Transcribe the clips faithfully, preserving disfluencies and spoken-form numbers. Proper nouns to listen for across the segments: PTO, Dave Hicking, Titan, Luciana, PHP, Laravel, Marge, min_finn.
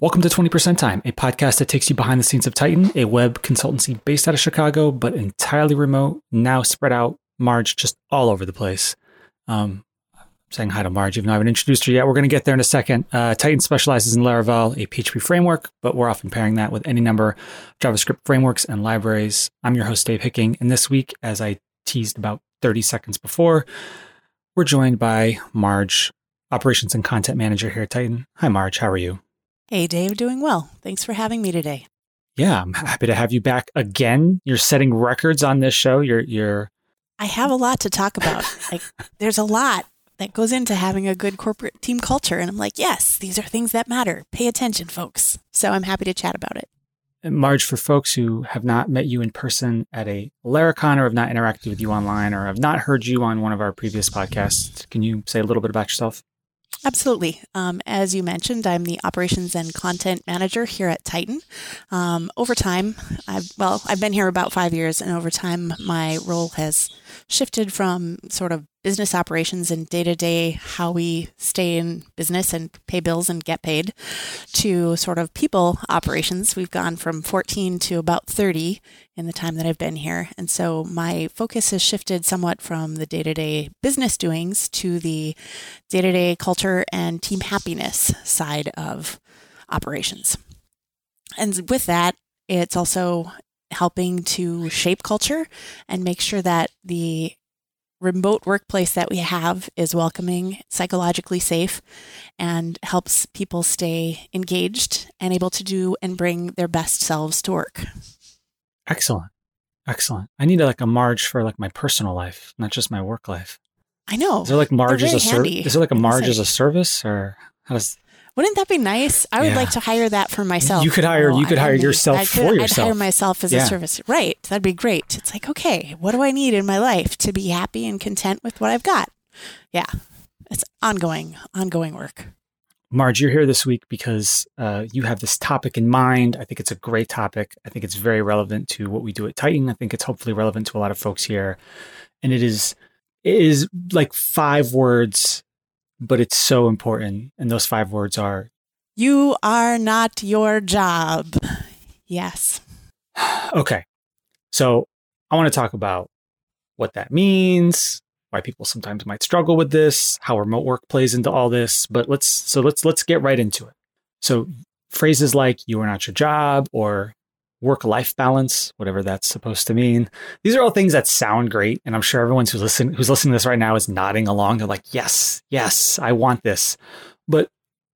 Welcome to twenty percent Time, a podcast that takes you behind the scenes of Titan, a web consultancy based out of Chicago, but entirely remote, now spread out, Marge just all over the place. Um, I'm saying hi to Marge, even though I haven't introduced her yet. We're going to get there in a second. Uh, Titan specializes in Laravel, a P H P framework, but we're often pairing that with any number of JavaScript frameworks and libraries. I'm your host, Dave Hicking, and this week, as I teased about thirty seconds before, we're joined by Marge, Operations and Content Manager here at Titan. Hi, Marge. How are you? Hey, Dave. Doing well. Thanks for having me today. Yeah, I'm happy to have you back again. You're setting records on this show. You're, you're. I have a lot to talk about. Like, there's a lot that goes into having a good corporate team culture. And I'm like, yes, these are things that matter. Pay attention, folks. So I'm happy to chat about it. And Marge, for folks who have not met you in person at a Laracon or have not interacted with you online or have not heard you on one of our previous podcasts, can you say a little bit about yourself? Absolutely. Um, as you mentioned, I'm the Operations and Content Manager here at Titan. Um, over time, I've, well, I've been here about five years, and over time, my role has shifted from sort of business operations and day-to-day how we stay in business and pay bills and get paid to sort of people operations. We've gone from fourteen to about thirty in the time that I've been here. And so my focus has shifted somewhat from the day-to-day business doings to the day-to-day culture and team happiness side of operations. And with that, it's also helping to shape culture and make sure that the remote workplace that we have is welcoming, psychologically safe, and helps people stay engaged and able to do and bring their best selves to work. Excellent. Excellent. I need like a Marge for like my personal life, not just my work life. I know. Is there like Marge as a service? Is there like a Marge as a service or how does... Wouldn't that be nice? I would yeah. like to hire that for myself. You could hire oh, you could I hire need, yourself could, for yourself. I'd hire myself as yeah. a service. Right. That'd be great. It's like, okay, what do I need in my life to be happy and content with what I've got? Yeah. It's ongoing, ongoing work. Marge, you're here this week because uh, you have this topic in mind. I think it's a great topic. I think it's very relevant to what we do at Titan. I think it's hopefully relevant to a lot of folks here. And it is it is like five words, but it's so important. And those five words are... You are not your job. Yes. Okay. So I want to talk about what that means, why people sometimes might struggle with this, how remote work plays into all this. But let's, so let's, let's get right into it. So phrases like you are not your job or work-life balance, whatever that's supposed to mean. These are all things that sound great. And I'm sure everyone who's listening, who's listening to this right now is nodding along. They're like, yes, yes, I want this. But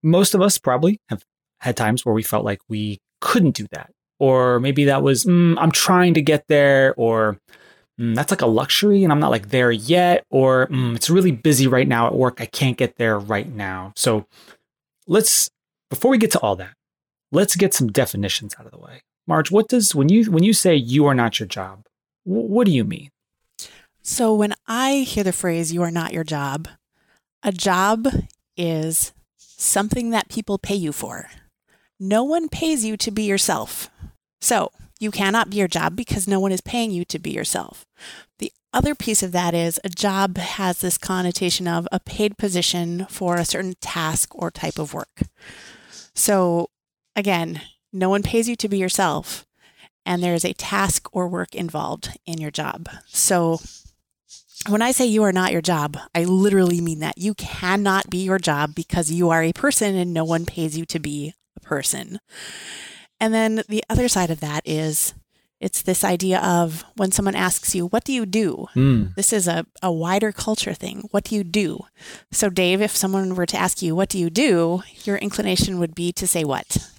most of us probably have had times where we felt like we couldn't do that. Or maybe that was, mm, I'm trying to get there. Or mm, that's like a luxury and I'm not like there yet. Or mm, it's really busy right now at work. I can't get there right now. So let's, before we get to all that, let's get some definitions out of the way. Marge, what does, when you when you say you are not your job, w- what do you mean? So when I hear the phrase, you are not your job, a job is something that people pay you for. No one pays you to be yourself. So you cannot be your job because no one is paying you to be yourself. The other piece of that is a job has this connotation of a paid position for a certain task or type of work. So again, no one pays you to be yourself, and there is a task or work involved in your job. So when I say you are not your job, I literally mean that. You cannot be your job because you are a person and no one pays you to be a person. And then the other side of that is it's this idea of when someone asks you, what do you do? Mm. This is a, a wider culture thing. What do you do? So Dave, if someone were to ask you, what do you do? Your inclination would be to say what?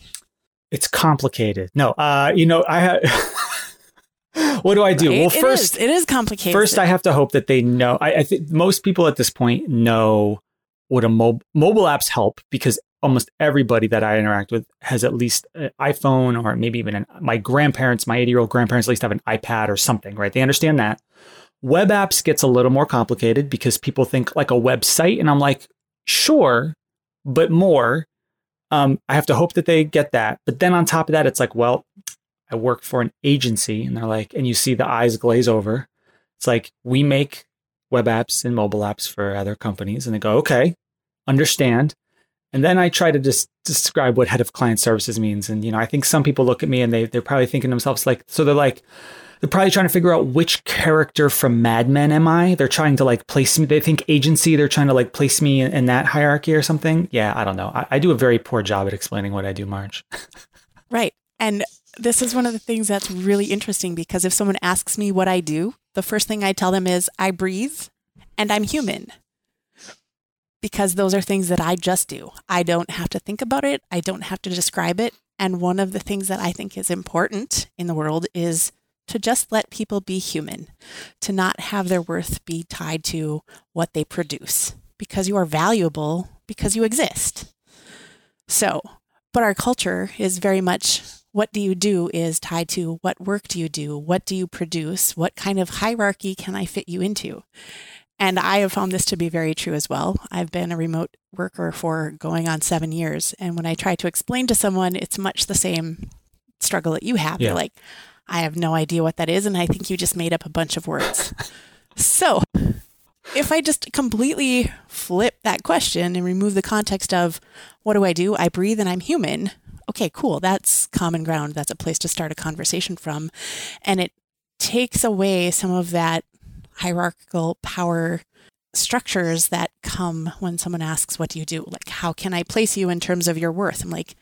It's complicated. No, uh, you know, I ha- what do I do? Right? Well, first, it is. it is complicated. First, I have to hope that they know. I, I think most people at this point know what a mob- mobile apps help because almost everybody that I interact with has at least an iPhone or maybe even an, my grandparents, my eighty-year-old grandparents at least have an iPad or something, right? They understand that. Web apps gets a little more complicated because people think like a website, and I'm like, sure, but more. Um, I have to hope that they get that. But then on top of that, it's like, well, I work for an agency and they're like, and you see the eyes glaze over. It's like, we make web apps and mobile apps for other companies. And they go, okay, understand. And then I try to just describe what head of client services means. And, you know, I think some people look at me and they, they're probably thinking to themselves, like, so they're like, they're probably trying to figure out which character from Mad Men am I? They're trying to like place me. They think agency. They're trying to like place me in, in that hierarchy or something. Yeah, I don't know. I, I do a very poor job at explaining what I do, Marge. Right. And this is one of the things that's really interesting, because if someone asks me what I do, the first thing I tell them is I breathe and I'm human. Because those are things that I just do. I don't have to think about it. I don't have to describe it. And one of the things that I think is important in the world is to just let people be human, to not have their worth be tied to what they produce, because you are valuable because you exist. So, but our culture is very much what do you do is tied to what work do you do? What do you produce? What kind of hierarchy can I fit you into? And I have found this to be very true as well. I've been a remote worker for going on seven years. And when I try to explain to someone, it's much the same struggle that you have. Yeah. You're like, I have no idea what that is. And I think you just made up a bunch of words. So if I just completely flip that question and remove the context of what do I do? I breathe and I'm human. Okay, cool. That's common ground. That's a place to start a conversation from. And it takes away some of that hierarchical power structures that come when someone asks, what do you do? Like, how can I place you in terms of your worth? I'm like,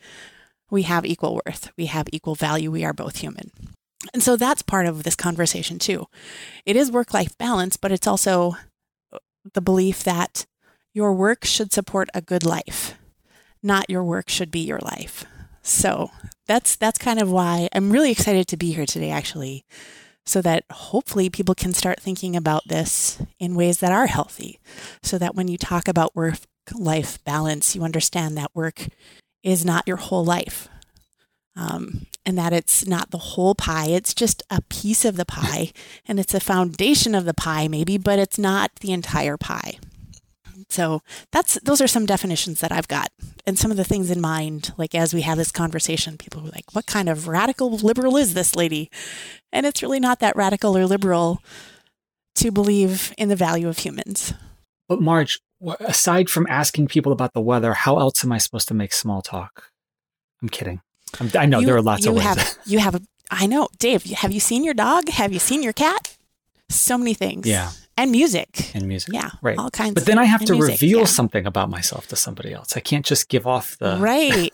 we have equal worth. We have equal value. We are both human. And so that's part of this conversation too. It is work-life balance, but it's also the belief that your work should support a good life, not your work should be your life. So that's, that's kind of why I'm really excited to be here today, actually, so that hopefully people can start thinking about this in ways that are healthy, so that when you talk about work-life balance, you understand that work is not your whole life, um, and that it's not the whole pie. It's just a piece of the pie, and it's a foundation of the pie maybe, but it's not the entire pie. So that's those are some definitions that I've got, and some of the things in mind, like as we have this conversation, people are like, what kind of radical liberal is this lady? And it's really not that radical or liberal to believe in the value of humans. But Marge, aside from asking people about the weather, how else am I supposed to make small talk? I'm kidding. I'm, I know you, there are lots you of ways. Have, you have, a, I know, Dave, have you seen your dog? Have you seen your cat? So many things. Yeah. And music. And music. Yeah. Right. All kinds of things. But then I have to music, reveal yeah. something about myself to somebody else. I can't just give off the... Right.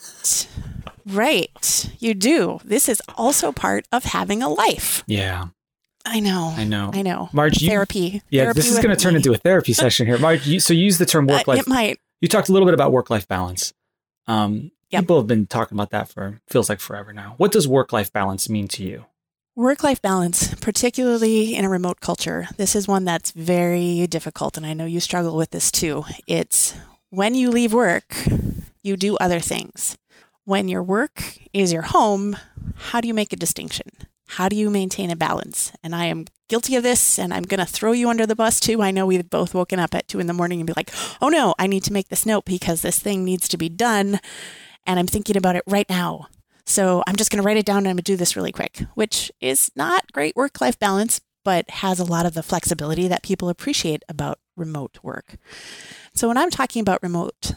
Right. You do. This is also part of having a life. Yeah. I know. I know. I know. Marge, you... Therapy. Yeah, therapy this is going to turn me. into a therapy session here. Marge, you, so you use the term work-life... Uh, it might. You talked a little bit about work-life balance. Um, yep. People have been talking about that for, feels like forever now. What does work-life balance mean to you? Work-life balance, particularly in a remote culture, this is one that's very difficult, and I know you struggle with this too. It's when you leave work, you do other things. When your work is your home, how do you make a distinction? How do you maintain a balance? And I am guilty of this, and I'm going to throw you under the bus too. I know we've both woken up at two in the morning and be like, oh no, I need to make this note because this thing needs to be done, and I'm thinking about it right now. So I'm just going to write it down and I'm going to do this really quick, which is not great work-life balance, but has a lot of the flexibility that people appreciate about remote work. So when I'm talking about remote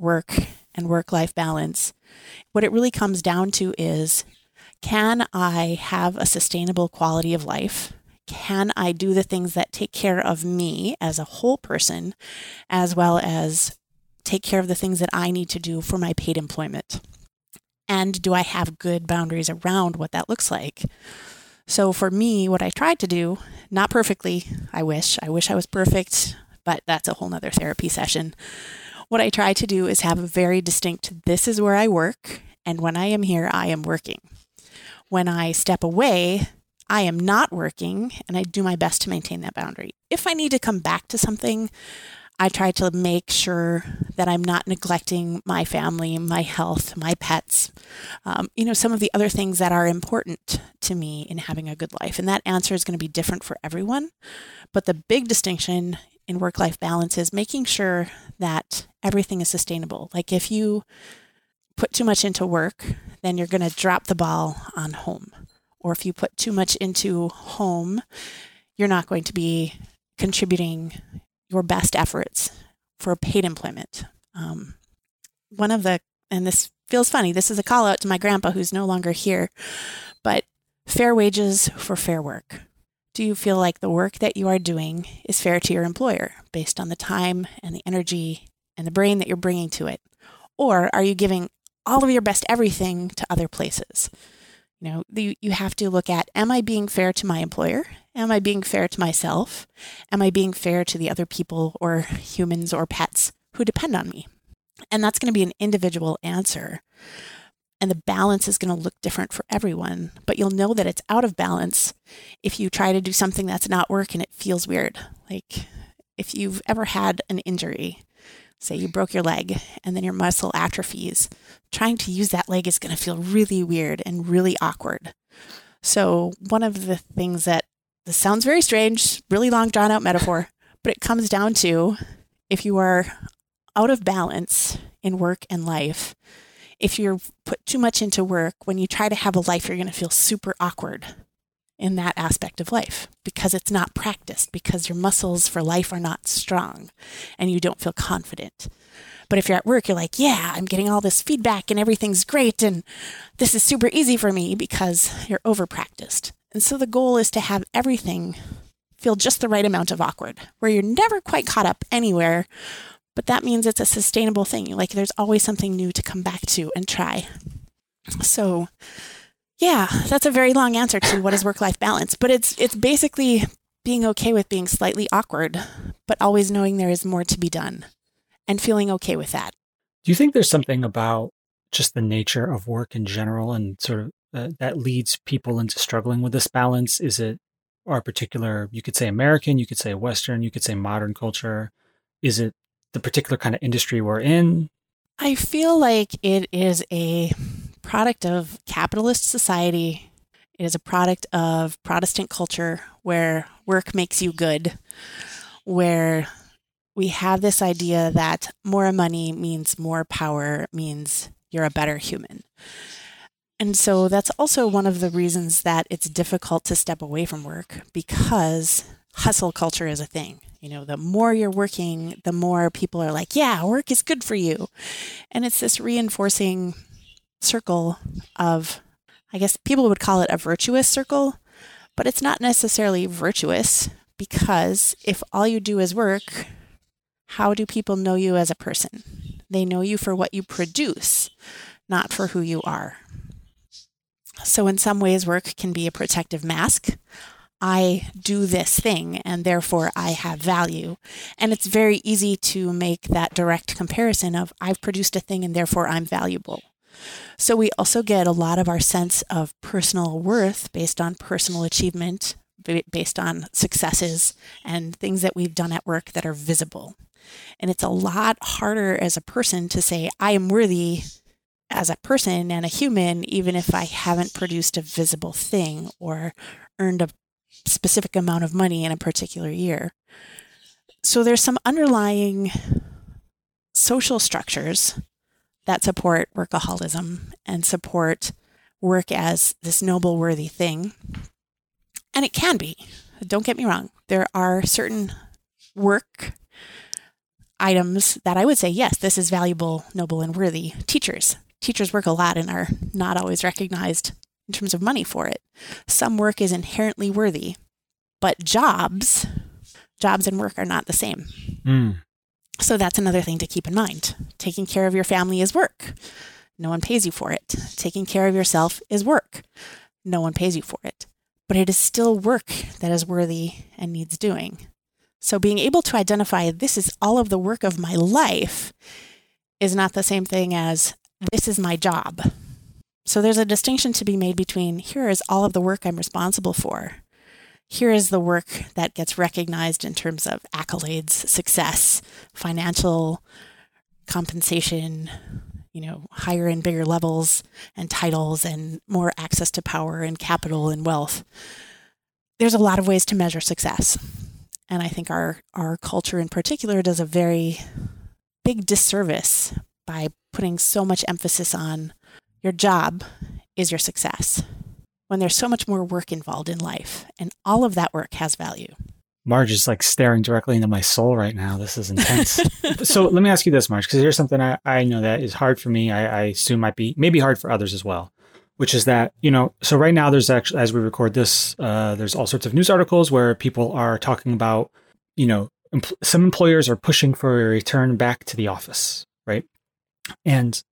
work and work-life balance, what it really comes down to is, can I have a sustainable quality of life? Can I do the things that take care of me as a whole person, as well as take care of the things that I need to do for my paid employment? And do I have good boundaries around what that looks like? So for me, what I tried to do, not perfectly, I wish, I wish I was perfect, but that's a whole nother therapy session. What I try to do is have a very distinct, this is where I work, and when I am here, I am working. When I step away, I am not working, and I do my best to maintain that boundary. If I need to come back to something, I try to make sure that I'm not neglecting my family, my health, my pets, um, you know, some of the other things that are important to me in having a good life. And that answer is going to be different for everyone. But the big distinction in work-life balance is making sure that everything is sustainable. Like if you put too much into work, then you're going to drop the ball on home. Or if you put too much into home, you're not going to be contributing your best efforts for paid employment. Um, one of the, and this feels funny, this is a call out to my grandpa who's no longer here, but fair wages for fair work. Do you feel like the work that you are doing is fair to your employer based on the time and the energy and the brain that you're bringing to it? Or are you giving all of your best everything to other places? You know, you, you have to look at, am I being fair to my employer? Am I being fair to myself? Am I being fair to the other people or humans or pets who depend on me? And that's going to be an individual answer. And the balance is going to look different for everyone. But you'll know that it's out of balance if you try to do something that's not work and it feels weird. Like if you've ever had an injury, say you broke your leg and then your muscle atrophies, trying to use that leg is going to feel really weird and really awkward. So one of the things that, this sounds very strange, really long drawn out metaphor, but it comes down to, if you are out of balance in work and life, if you're put too much into work, when you try to have a life, you're going to feel super awkward in that aspect of life because it's not practiced, because your muscles for life are not strong and you don't feel confident. But if you're at work, you're like, yeah, I'm getting all this feedback and everything's great and this is super easy for me, because you're over practiced. And so the goal is to have everything feel just the right amount of awkward, where you're never quite caught up anywhere, but that means it's a sustainable thing. Like there's always something new to come back to and try. So yeah, that's a very long answer to what is work-life balance, but it's it's basically being okay with being slightly awkward, but always knowing there is more to be done and feeling okay with that. Do you think there's something about just the nature of work in general and sort of uh, that leads people into struggling with this balance? Is it our particular, you could say American, you could say Western, you could say modern culture? Is it the particular kind of industry we're in? I feel like it is a product of capitalist society. It is a product of Protestant culture where work makes you good, where we have this idea that more money means more power, means you're a better human. And so that's also one of the reasons that it's difficult to step away from work, because hustle culture is a thing. You know, the more you're working, the more people are like, yeah, work is good for you. And it's this reinforcing circle of, I guess people would call it a virtuous circle, but it's not necessarily virtuous, because if all you do is work, how do people know you as a person? They know you for what you produce, not for who you are. So in some ways, work can be a protective mask. I do this thing and therefore I have value. And it's very easy to make that direct comparison of I've produced a thing and therefore I'm valuable. So we also get a lot of our sense of personal worth based on personal achievement, based on successes and things that we've done at work that are visible. And it's a lot harder as a person to say I am worthy as a person and a human, even if I haven't produced a visible thing or earned a specific amount of money in a particular year. So there's some underlying social structures that support workaholism and support work as this noble, worthy thing. And it can be, don't get me wrong. There are certain work items that I would say, yes, this is valuable, noble, and worthy. Teachers. Teachers work a lot and are not always recognized in terms of money for it. Some work is inherently worthy, but jobs, jobs and work are not the same. Mm. So that's another thing to keep in mind. Taking care of your family is work. No one pays you for it. Taking care of yourself is work. No one pays you for it. But it is still work that is worthy and needs doing. So being able to identify this is all of the work of my life is not the same thing as this is my job. So there's a distinction to be made between here is all of the work I'm responsible for. Here is the work that gets recognized in terms of accolades, success, financial compensation, you know, higher and bigger levels and titles and more access to power and capital and wealth. There's a lot of ways to measure success. And I think our, our culture in particular does a very big disservice by putting so much emphasis on your job is your success, when there's so much more work involved in life, and all of that work has value. Marge is like staring directly into my soul right now. This is intense. So let me ask you this, Marge, because here's something I, I know that is hard for me. I, I assume might be maybe hard for others as well, which is that, you know, so right now there's actually, as we record this, uh, there's all sorts of news articles where people are talking about, you know, empl- some employers are pushing for a return back to the office, right? And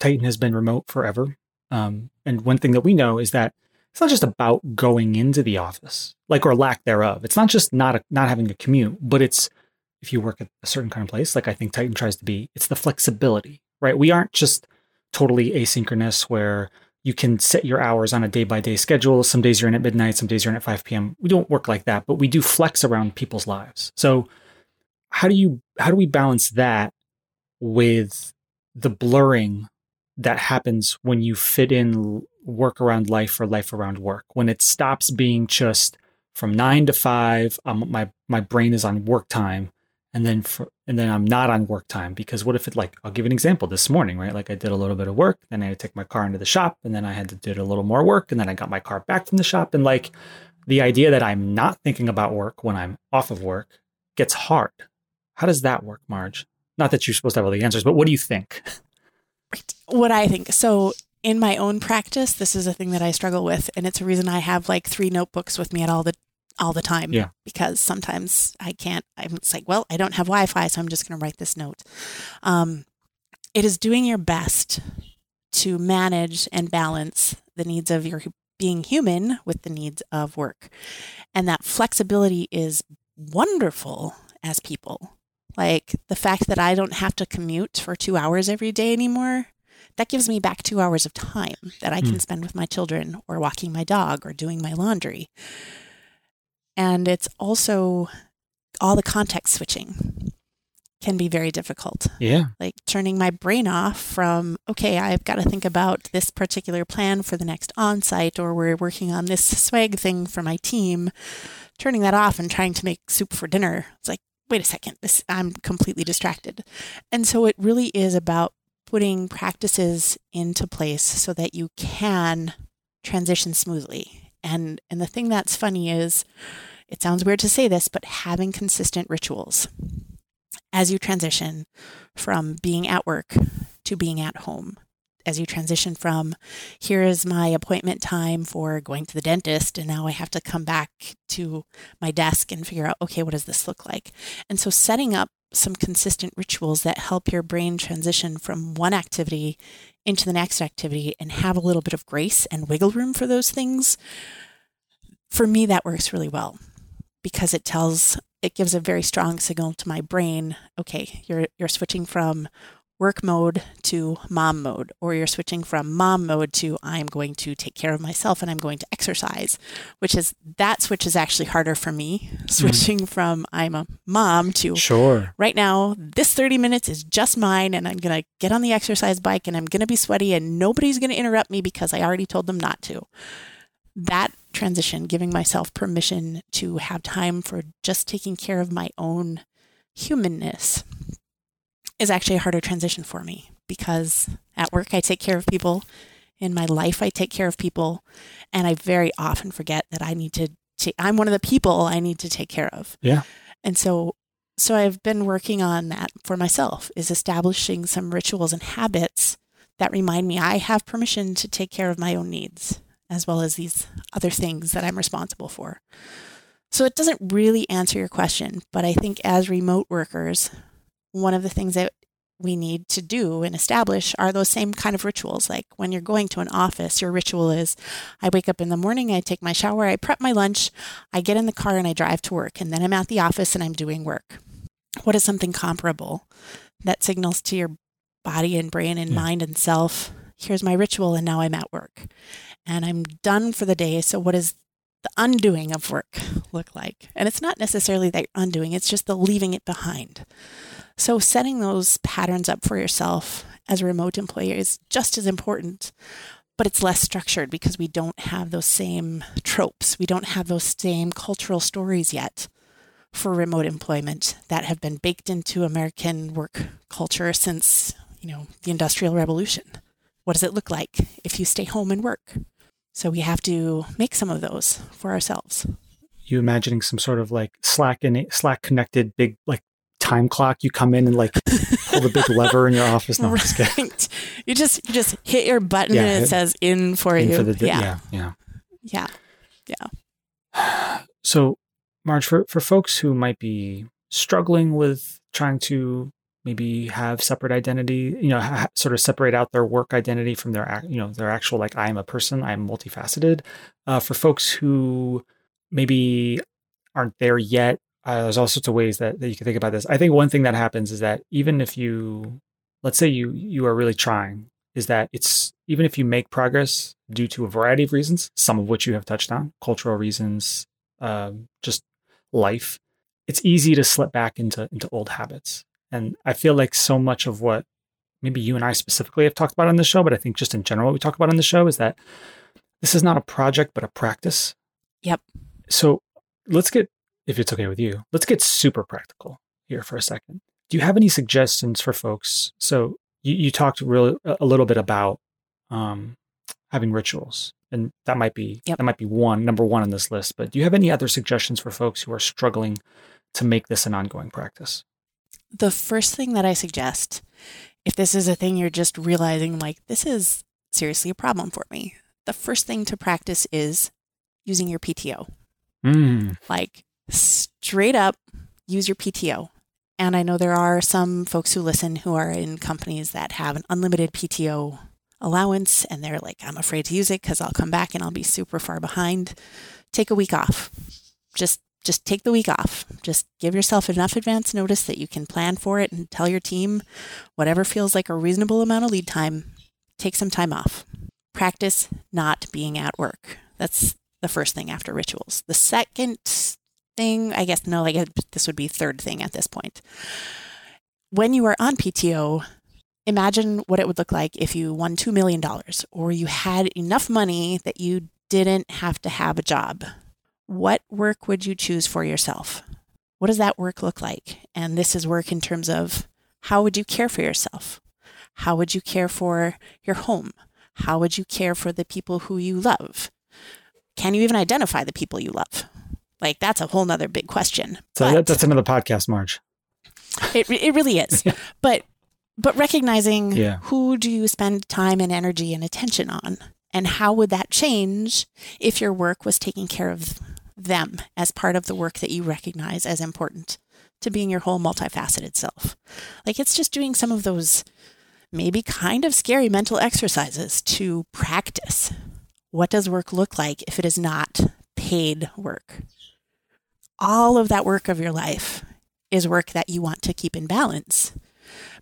Titan has been remote forever. Um, and one thing that we know is that it's not just about going into the office, like, or lack thereof. It's not just not a, not having a commute, but it's, if you work at a certain kind of place, like I think Titan tries to be, it's the flexibility, right? We aren't just totally asynchronous where you can set your hours on a day-by-day schedule. Some days you're in at midnight, some days you're in at five p.m. We don't work like that, but we do flex around people's lives. So how do you, how do we balance that with the blurring that happens when you fit in work around life or life around work, when it stops being just from nine to five, um, my, my brain is on work time, and then, for, and then I'm not on work time? Because what if it, like, I'll give an example this morning, right? Like I did a little bit of work, then I had to take my car into the shop, and then I had to do a little more work. And then I got my car back from the shop. And like the idea that I'm not thinking about work when I'm off of work gets hard. How does that work, Marge? Not that you're supposed to have all the answers, but what do you think? What I think. So in my own practice, this is a thing that I struggle with, and it's a reason I have like three notebooks with me at all the all the time. Yeah. Because sometimes I can't. I'm it's like, well, I don't have Wi-Fi, so I'm just going to write this note. Um, it is doing your best to manage and balance the needs of your being human with the needs of work, and that flexibility is wonderful as people. Like the fact that I don't have to commute for two hours every day anymore. That gives me back two hours of time that I can mm. spend with my children or walking my dog or doing my laundry. And it's also all the context switching can be very difficult. Yeah. Like turning my brain off from, okay, I've got to think about this particular plan for the next on-site, or we're working on this swag thing for my team, turning that off and trying to make soup for dinner. It's like, wait a second, this, I'm completely distracted. And so it really is about putting practices into place so that you can transition smoothly. And and the thing that's funny is, it sounds weird to say this, but having consistent rituals as you transition from being at work to being at home, as you transition from, here is my appointment time for going to the dentist, and now I have to come back to my desk and figure out, okay, what does this look like? And so setting up some consistent rituals that help your brain transition from one activity into the next activity and have a little bit of grace and wiggle room for those things. For me, that works really well because it tells, it gives a very strong signal to my brain, okay, you're you're switching from work mode to mom mode, or you're switching from mom mode to I'm going to take care of myself and I'm going to exercise, which is, that switch is actually harder for me, switching mm. from I'm a mom to sure. Right now, this thirty minutes is just mine, and I'm going to get on the exercise bike and I'm going to be sweaty and nobody's going to interrupt me because I already told them not to. That transition, giving myself permission to have time for just taking care of my own humanness, is actually a harder transition for me, because at work I take care of people, in my life I take care of people, and I very often forget that I need to, to I'm one of the people I need to take care of. Yeah. And so, so I've been working on that for myself, is establishing some rituals and habits that remind me I have permission to take care of my own needs, as well as these other things that I'm responsible for. So it doesn't really answer your question, but I think as remote workers, one of the things that we need to do and establish are those same kind of rituals. Like when you're going to an office, your ritual is, I wake up in the morning, I take my shower, I prep my lunch, I get in the car and I drive to work, and then I'm at the office and I'm doing work. What is something comparable that signals to your body and brain and yeah. mind and self, here's my ritual and now I'm at work and I'm done for the day. So what is the undoing of work look like? And it's not necessarily that you're undoing, it's just the leaving it behind. So setting those patterns up for yourself as a remote employee is just as important, but it's less structured because we don't have those same tropes. We don't have those same cultural stories yet for remote employment that have been baked into American work culture since, you know, the Industrial Revolution. What does it look like if you stay home and work? So we have to make some of those for ourselves. you imagining some sort of like Slack and Slack connected big like time clock. You come in and like pull the big lever in your office. No, right. I'm just kidding. You just you just hit your button yeah, and it, it says in for in you. For the di- yeah. yeah, yeah, yeah, yeah. So, Marge, for for folks who might be struggling with trying to maybe have separate identity, you know, ha- sort of separate out their work identity from their, you know, their actual, like, I am a person, I am multifaceted. Uh, for folks who maybe aren't there yet, uh, there's all sorts of ways that, that you can think about this. I think one thing that happens is that even if you, let's say you you are really trying, is that it's, even if you make progress due to a variety of reasons, some of which you have touched on, cultural reasons, um, just life, it's easy to slip back into into old habits. And I feel like so much of what maybe you and I specifically have talked about on the show, but I think just in general, what we talk about on the show is that this is not a project, but a practice. Yep. So let's get, if it's okay with you, let's get super practical here for a second. Do you have any suggestions for folks? So you, you talked really a little bit about um, having rituals, and that might be, yep. that might be one, number one on this list, but do you have any other suggestions for folks who are struggling to make this an ongoing practice? The first thing that I suggest, if this is a thing you're just realizing, like, this is seriously a problem for me, the first thing to practice is using your P T O. Mm. Like, straight up, use your P T O. And I know there are some folks who listen who are in companies that have an unlimited P T O allowance, and they're like, I'm afraid to use it because I'll come back and I'll be super far behind. Take a week off. Just Just take the week off. Just give yourself enough advance notice that you can plan for it and tell your team whatever feels like a reasonable amount of lead time, take some time off. Practice not being at work. That's the first thing after rituals. The second thing, I guess, no, like this would be third thing at this point. When you are on P T O, imagine what it would look like if you won two million dollars or you had enough money that you didn't have to have a job. What work would you choose for yourself? What does that work look like? And this is work in terms of how would you care for yourself? How would you care for your home? How would you care for the people who you love? Can you even identify the people you love? Like, that's a whole nother big question. So that, that's another podcast, Marge. It it really is. yeah. But but recognizing yeah. who do you spend time and energy and attention on? And how would that change if your work was taking care of them as part of the work that you recognize as important to being your whole multifaceted self? Like, it's just doing some of those maybe kind of scary mental exercises to practice. What does work look like if it is not paid work? All of that work of your life is work that you want to keep in balance,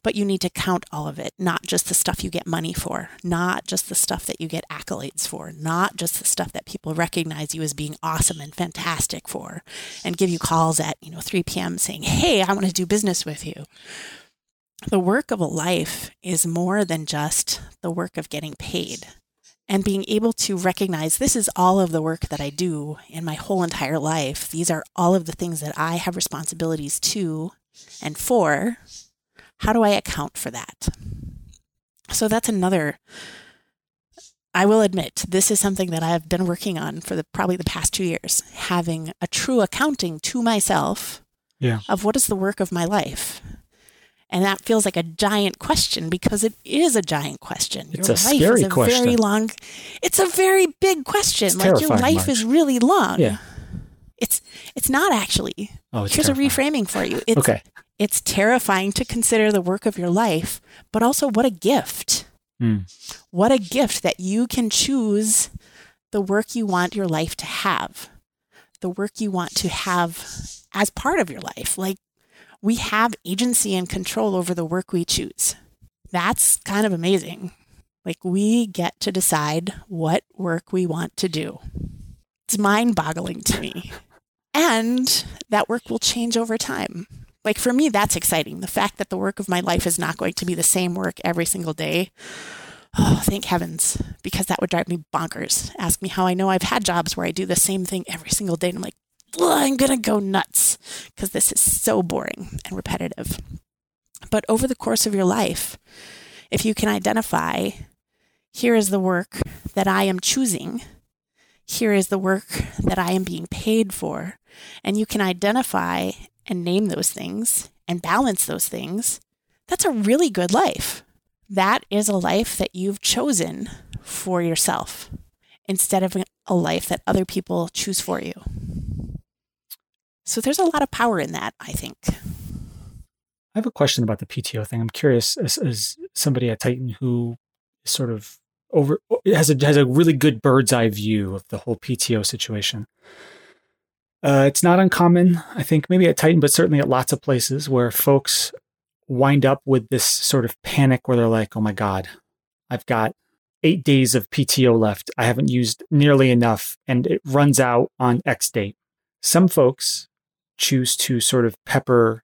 but you need to count all of it, not just the stuff you get money for, not just the stuff that you get accolades for, not just the stuff that people recognize you as being awesome and fantastic for and give you calls at, you know, three p.m. saying, hey, I want to do business with you. The work of a life is more than just the work of getting paid, and being able to recognize this is all of the work that I do in my whole entire life. These are all of the things that I have responsibilities to and for. How do I account for that? So that's another, I will admit, this is something that I've been working on for the, probably the past two years, having a true accounting to myself yeah. of what is the work of my life. And that feels like a giant question because it is a giant question. It's your a life scary is a question. Very long, it's a very big question. It's like your life Marge. Is really long. Yeah. It's it's not actually. Oh, it's Here's terrifying. A reframing for you. It's, okay. It's terrifying to consider the work of your life, but also what a gift. Mm. What a gift that you can choose the work you want your life to have, the work you want to have as part of your life. Like, we have agency and control over the work we choose. That's kind of amazing. Like, we get to decide what work we want to do. It's mind-boggling to me. And that work will change over time. Like, for me, that's exciting. The fact that the work of my life is not going to be the same work every single day. Oh, thank heavens, because that would drive me bonkers. Ask me how I know. I've had jobs where I do the same thing every single day. And I'm like, I'm going to go nuts because this is so boring and repetitive. But over the course of your life, if you can identify, here is the work that I am choosing. here is the work that I am being paid for. And you can identify and name those things and balance those things. That's a really good life. That is a life that you've chosen for yourself instead of a life that other people choose for you. So there's a lot of power in that, I think. I have a question about the P T O thing. I'm curious, as, as somebody at Titan who is sort of over has a has a really good bird's eye view of the whole P T O situation. Uh, it's not uncommon, I think, maybe at Titan, but certainly at lots of places where folks wind up with this sort of panic where they're like, oh my God, I've got eight days of P T O left. I haven't used nearly enough, and it runs out on X date. Some folks choose to sort of pepper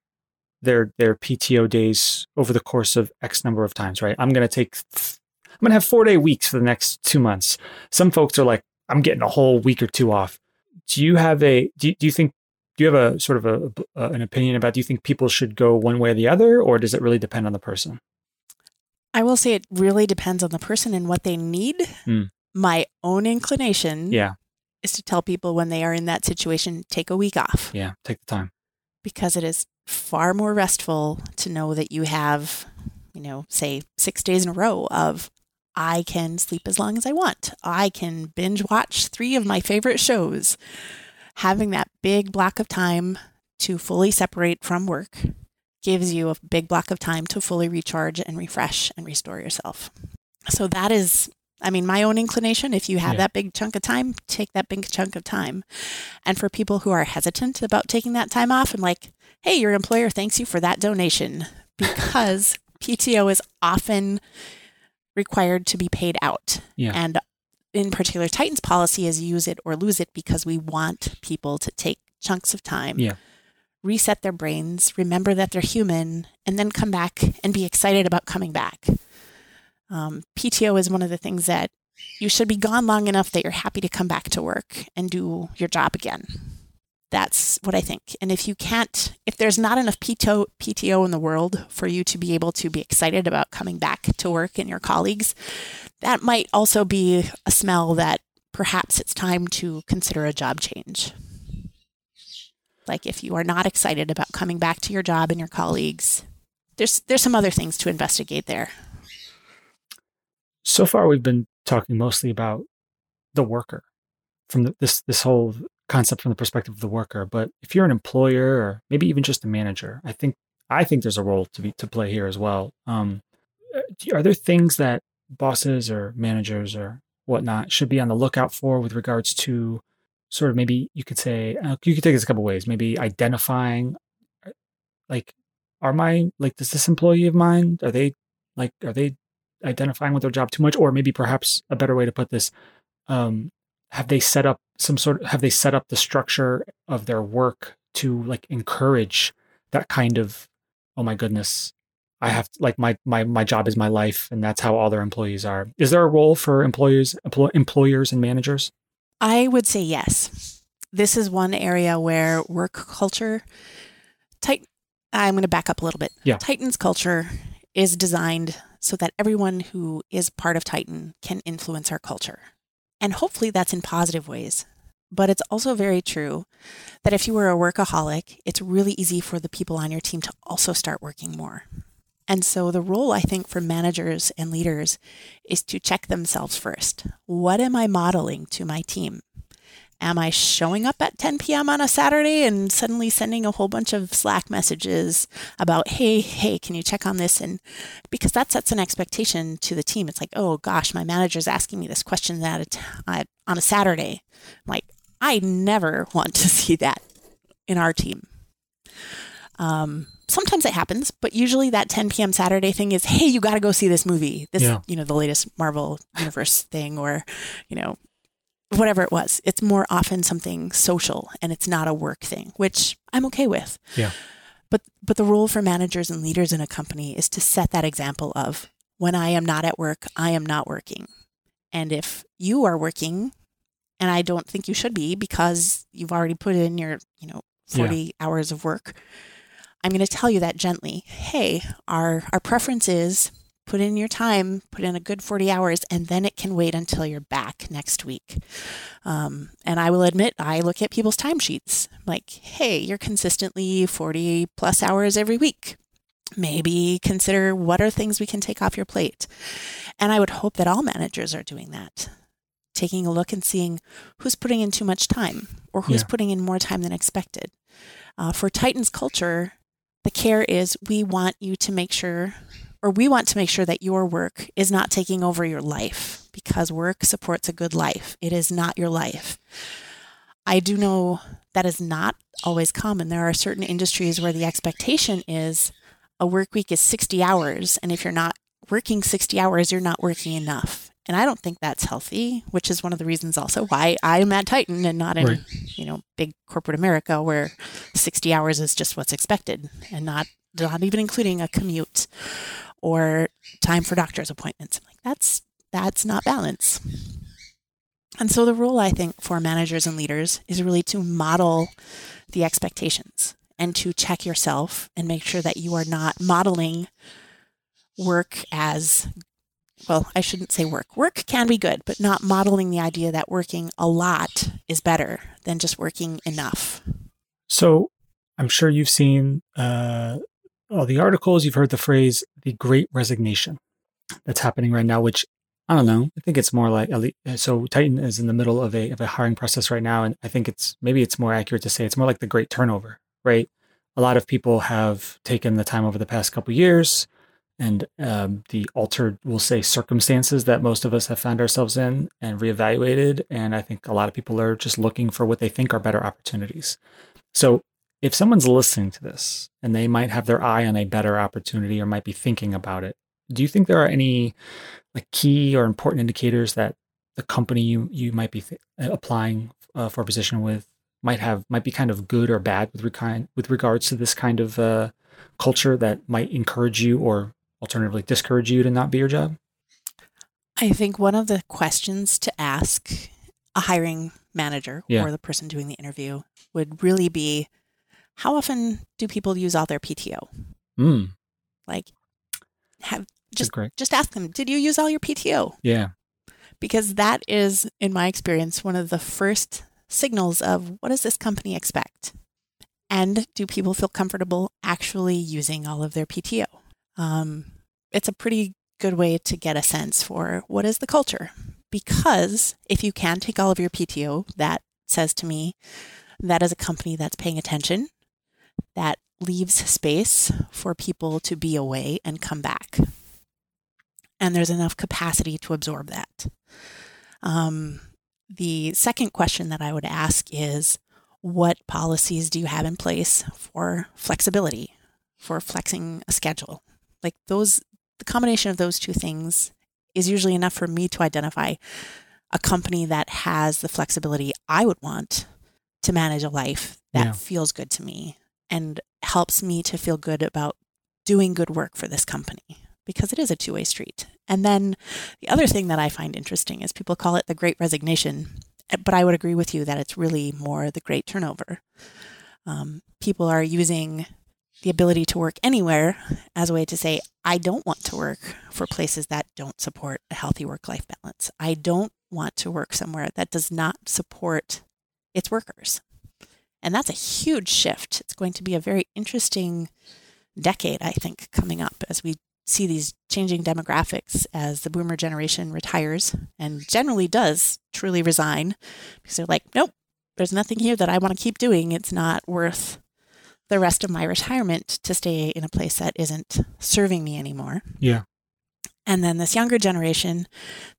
their their P T O days over the course of X number of times, right? I'm going to take, I'm going to have four day weeks for the next two months. Some folks are like, I'm getting a whole week or two off. Do you have a, do you, do you think, do you have a sort of a, uh, an opinion about, do you think people should go one way or the other, or does it really depend on the person? I will say it really depends on the person and what they need. Mm. My own inclination yeah. is to tell people when they are in that situation, take a week off. Yeah, take the time. Because it is far more restful to know that you have, you know, say six days in a row of I can sleep as long as I want. I can binge watch three of my favorite shows. Having that big block of time to fully separate from work gives you a big block of time to fully recharge and refresh and restore yourself. So that is, I mean, my own inclination. If you have yeah. that big chunk of time, take that big chunk of time. And for people who are hesitant about taking that time off, I'm like, hey, your employer thanks you for that donation, because P T O is often required to be paid out. Yeah. And in particular, Titan's policy is use it or lose it, because we want people to take chunks of time, yeah. reset their brains, remember that they're human, and then come back and be excited about coming back. Um, P T O is one of the things that you should be gone long enough that you're happy to come back to work and do your job again. That's what I think. And if you can't, if there's not enough P T O, P T O in the world for you to be able to be excited about coming back to work and your colleagues, that might also be a smell that perhaps it's time to consider a job change. Like if you are not excited about coming back to your job and your colleagues, there's there's some other things to investigate there. So far, we've been talking mostly about the worker from the, this this whole concept from the perspective of the worker. But if you're an employer or maybe even just a manager, I think I think there's a role to be to play here as well. Um, are there things that bosses or managers or whatnot should be on the lookout for with regards to sort of maybe you could say uh, you could take this a couple ways. Maybe identifying like, are my like does this employee of mine are they like are they identifying with their job too much? Or maybe perhaps a better way to put this, um, have they set up some sort of, have they set up the structure of their work to like encourage that kind of, oh my goodness, I have to, like my, my, my job is my life, and that's how all their employees are. Is there a role for employers, empl- employers and managers? I would say yes. This is one area where work culture, Titan, I'm going to back up a little bit. Yeah. Titan's culture is designed so that everyone who is part of Titan can influence our culture. And hopefully that's in positive ways. But it's also very true that if you were a workaholic, it's really easy for the people on your team to also start working more. And so the role, I think, for managers and leaders is to check themselves first. What am I modeling to my team? Am I showing up at ten p.m. on a Saturday and suddenly sending a whole bunch of Slack messages about, hey, hey, can you check on this? And because that sets an expectation to the team. It's like, oh, gosh, my manager's asking me this question that at, uh, on a Saturday. I'm like, I never want to see that in our team. Um, sometimes it happens, but usually that ten p.m. Saturday thing is, hey, you got to go see this movie. This, yeah. you know, the latest Marvel Universe thing, or, you know, whatever it was. It's more often something social, and it's not a work thing, which I'm okay with. Yeah. But but the role for managers and leaders in a company is to set that example of, when I am not at work, I am not working. And if you are working, and I don't think you should be, because you've already put in your, you know, forty yeah. hours of work, I'm going to tell you that gently. Hey, our our preference is Put in your time, put in a good forty hours, and then it can wait until you're back next week. Um, and I will admit, I look at people's timesheets. Like, hey, you're consistently forty plus hours every week. Maybe consider what are things we can take off your plate. And I would hope that all managers are doing that, taking a look and seeing who's putting in too much time or who's yeah. putting in more time than expected. Uh, for Titan's culture, the care is we want you to make sure, or we want to make sure that your work is not taking over your life, because work supports a good life. It is not your life. I do know that is not always common. There are certain industries where the expectation is a work week is sixty hours. And if you're not working sixty hours, you're not working enough. And I don't think that's healthy, which is one of the reasons also why I'm at Titan and not in, right. you know, big corporate America where sixty hours is just what's expected and not, not even including a commute or time for doctor's appointments. Like that's, that's not balance. And so the role I think for managers and leaders is really to model the expectations and to check yourself and make sure that you are not modeling work as, well, I shouldn't say work. Work can be good, but not modeling the idea that working a lot is better than just working enough. So I'm sure you've seen uh, all the articles. You've heard the phrase, the great resignation that's happening right now, which I don't know. I think it's more like, so Titan is in the middle of a of a hiring process right now. And I think it's, maybe it's more accurate to say it's more like the great turnover, right? A lot of people have taken the time over the past couple of years and um, the altered, we'll say, circumstances that most of us have found ourselves in and reevaluated. And I think a lot of people are just looking for what they think are better opportunities. So if someone's listening to this and they might have their eye on a better opportunity or might be thinking about it, do you think there are any like key or important indicators that the company you, you might be th- applying uh, for a position with might have, might be kind of good or bad with, re- with regards to this kind of uh, culture that might encourage you or alternatively discourage you to not be your job? I think one of the questions to ask a hiring manager yeah. or the person doing the interview would really be, how often do people use all their P T O? Mm. Like, have just just ask them, did you use all your P T O? Yeah. Because that is, in my experience, one of the first signals of what does this company expect? And do people feel comfortable actually using all of their P T O? Um, it's a pretty good way to get a sense for what is the culture. Because if you can take all of your P T O, that says to me that is a company that's paying attention, that leaves space for people to be away and come back. And there's enough capacity to absorb that. Um, the second question that I would ask is, what policies do you have in place for flexibility, for flexing a schedule? Like those, the combination of those two things is usually enough for me to identify a company that has the flexibility I would want to manage a life that yeah. feels good to me and helps me to feel good about doing good work for this company, because it is a two-way street. And then the other thing that I find interesting is people call it the great resignation, but I would agree with you that it's really more the great turnover. Um, people are using the ability to work anywhere as a way to say, I don't want to work for places that don't support a healthy work-life balance. I don't want to work somewhere that does not support its workers. And that's a huge shift. It's going to be a very interesting decade, I think, coming up as we see these changing demographics as the boomer generation retires and generally does truly resign because they're like, nope, there's nothing here that I want to keep doing. It's not worth the rest of my retirement to stay in a place that isn't serving me anymore. Yeah. And then this younger generation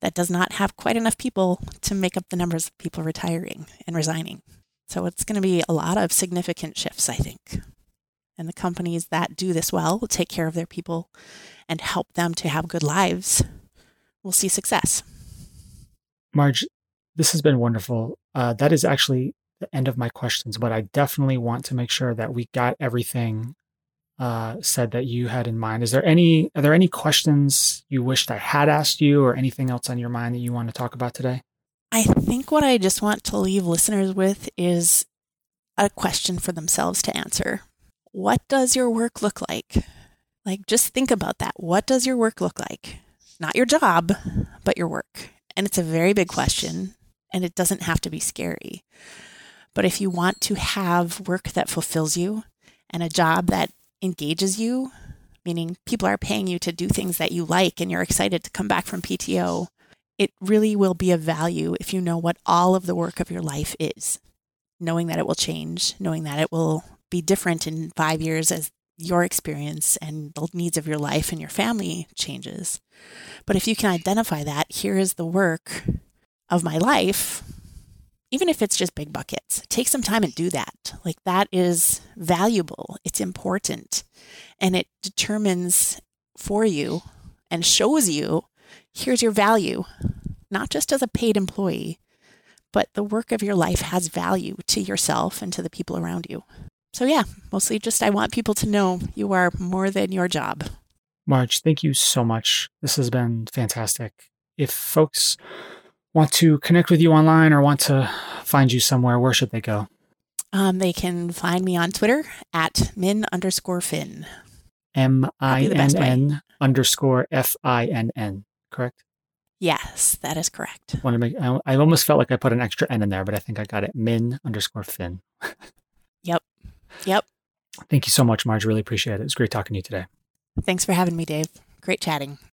that does not have quite enough people to make up the numbers of people retiring and resigning. So it's going to be a lot of significant shifts, I think. And the companies that do this well, will take care of their people and help them to have good lives, will see success. Marge, this has been wonderful. Uh, that is actually the end of my questions, but I definitely want to make sure that we got everything uh, said that you had in mind. Is there any, are there any questions you wished I had asked you or anything else on your mind that you want to talk about today? I think what I just want to leave listeners with is a question for themselves to answer. What does your work look like? Like, just think about that. What does your work look like? Not your job, but your work. And it's a very big question, and it doesn't have to be scary. But if you want to have work that fulfills you and a job that engages you, meaning people are paying you to do things that you like and you're excited to come back from P T O, it really will be of value if you know what all of the work of your life is. Knowing that it will change, knowing that it will be different in five years as your experience and the needs of your life and your family changes. But if you can identify that, here is the work of my life, even if it's just big buckets, take some time and do that. Like, that is valuable. It's important. And it determines for you and shows you, here's your value, not just as a paid employee, but the work of your life has value to yourself and to the people around you. So yeah, mostly just I want people to know you are more than your job. Marge, thank you so much. This has been fantastic. If folks want to connect with you online or want to find you somewhere, where should they go? Um, they can find me on Twitter at min underscore finn. M I N N underscore F I N N, correct? Yes, that is correct. Want to make? I, I almost felt like I put an extra N in there, but I think I got it. Min underscore finn. Yep. Yep. Thank you so much, Marge. Really appreciate it. It was great talking to you today. Thanks for having me, Dave. Great chatting.